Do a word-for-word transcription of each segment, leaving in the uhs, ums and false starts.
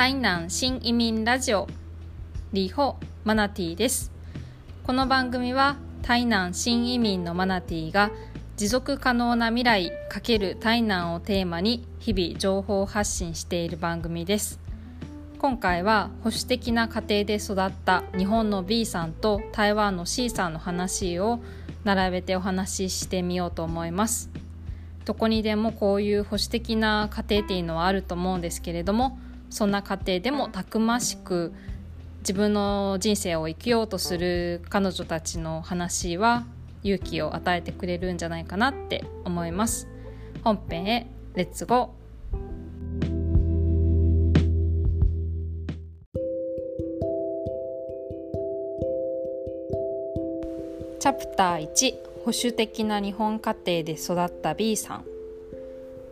台南新移民ラジオリホマナティです。この番組は台南新移民のマナティが持続可能な未来×台南をテーマに日々情報発信している番組です。今回は保守的な家庭で育った日本の B さんと台湾の C さんの話を並べてお話ししてみようと思います。どこにでもこういう保守的な家庭っていうのはあると思うんですけれども、そんな家庭でもたくましく自分の人生を生きようとする彼女たちの話は勇気を与えてくれるんじゃないかなって思います。本編へレッツゴー。チャプターいち、保守的な日本家庭で育った B さん。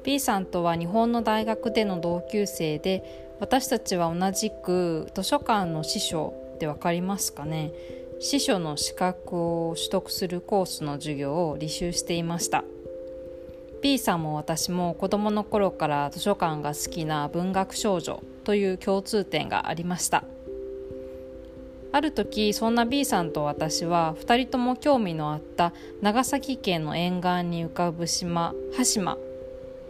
B さんとは日本の大学での同級生で、私たちは同じく図書館の司書って分かりますかね、司書の資格を取得するコースの授業を履修していました。 B さんも私も子どもの頃から図書館が好きな文学少女という共通点がありました。ある時、そんな B さんと私はふたりとも興味のあった長崎県の沿岸に浮かぶ島、端島、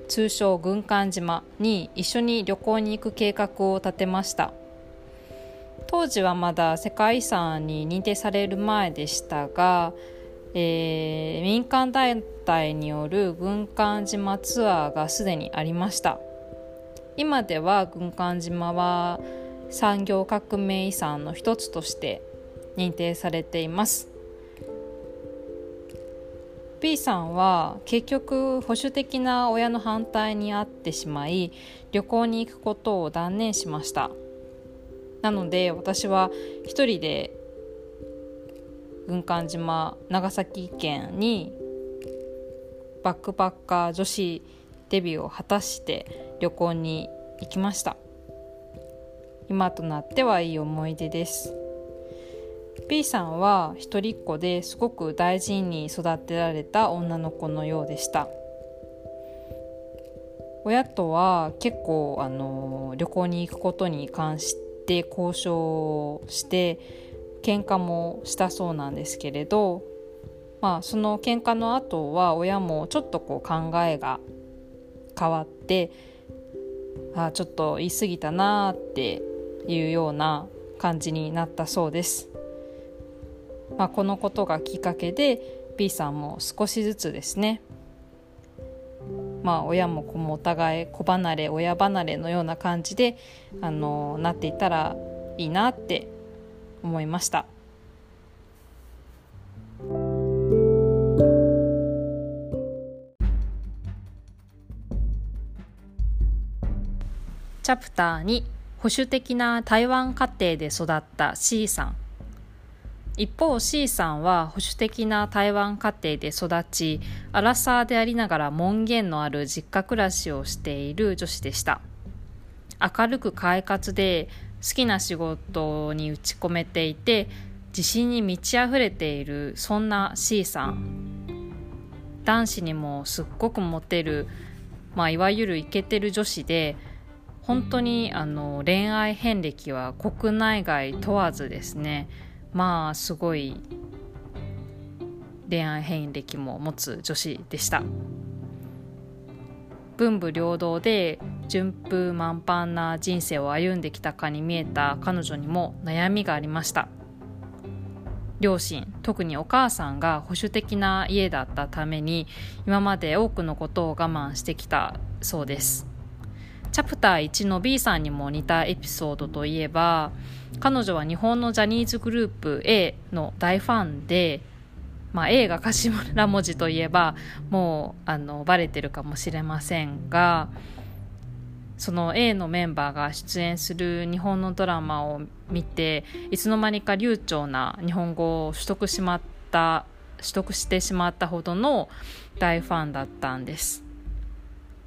通称軍艦島に一緒に旅行に行く計画を立てました。当時はまだ世界遺産に認定される前でしたが、えー、民間団体による軍艦島ツアーがすでにありました。今では軍艦島は産業革命遺産の一つとして認定されています。B さんは結局保守的な親の反対にあってしまい、旅行に行くことを断念しました。なので私は一人で軍艦島、長崎県にバックパッカー女子デビューを果たして旅行に行きました。今となってはいい思い出です。B さんは一人っ子ですごく大事に育てられた女の子のようでした。親とは結構あの旅行に行くことに関して交渉して喧嘩もしたそうなんですけれど、まあ、その喧嘩の後は親もちょっとこう考えが変わって、あちょっと言い過ぎたなっていうような感じになったそうです。まあ、このことがきっかけで B さんも少しずつですね、まあ、親も子もお互い子離れ親離れのような感じであのなっていたらいいなって思いました。チャプターに、保守的な台湾家庭で育った C さん。一方 C さんは保守的な台湾家庭で育ち、アラサーでありながら門限のある実家暮らしをしている女子でした。明るく快活で好きな仕事に打ち込めていて、自信に満ち溢れているそんな C さん、男子にもすっごくモテる、まあ、いわゆるイケてる女子で、本当にあの恋愛遍歴は国内外問わずですね、まあすごい恋愛遍歴も持つ女子でした。文武両道で順風満帆な人生を歩んできたかに見えた彼女にも悩みがありました。両親、特にお母さんが保守的な家だったために、今まで多くのことを我慢してきたそうです。チャプターいちの B さんにも似たエピソードといえば、彼女は日本のジャニーズグループ A の大ファンで、まあ、A が頭文字といえばもうあのバレてるかもしれませんが、その A のメンバーが出演する日本のドラマを見て、いつの間にか流暢な日本語を取得しまった、取得してしまったほどの大ファンだったんです。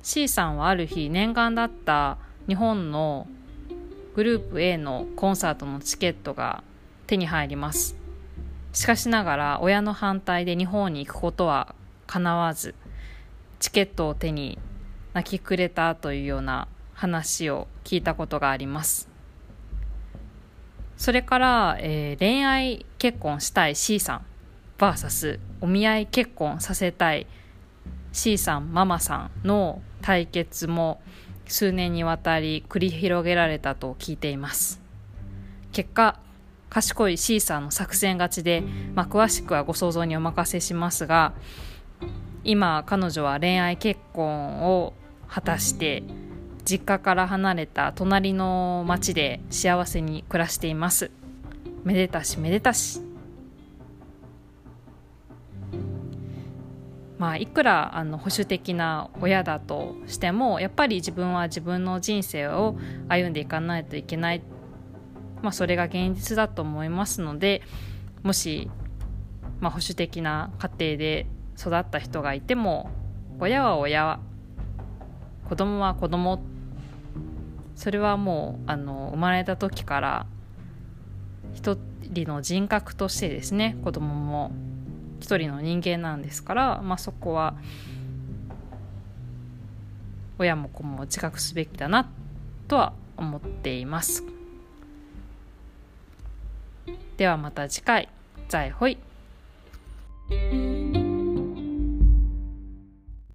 C さんはある日、念願だった日本のグループ A のコンサートのチケットが手に入ります。しかしながら親の反対で日本に行くことはかなわず、チケットを手に泣き暮れたというような話を聞いたことがあります。それから、えー、恋愛結婚したい C さん ブイエス お見合い結婚させたい C さんママさんの対決も数年にわたり繰り広げられたと聞いています。結果、賢い C さんの作戦勝ちで、まあ、詳しくはご想像にお任せしますが、今彼女は恋愛結婚を果たして実家から離れた隣の町で幸せに暮らしています。めでたしめでたし。まあいくらあの保守的な親だとしても、やっぱり自分は自分の人生を歩んでいかないといけない、まあ、それが現実だと思いますので、もし、まあ、保守的な家庭で育った人がいても、親は親は子供は子供、それはもうあの生まれた時から一人の人格としてですね、子供も一人の人間なんですから、まあ、そこは親も子も自覚すべきだなとは思っています。ではまた次回、ザイホイ。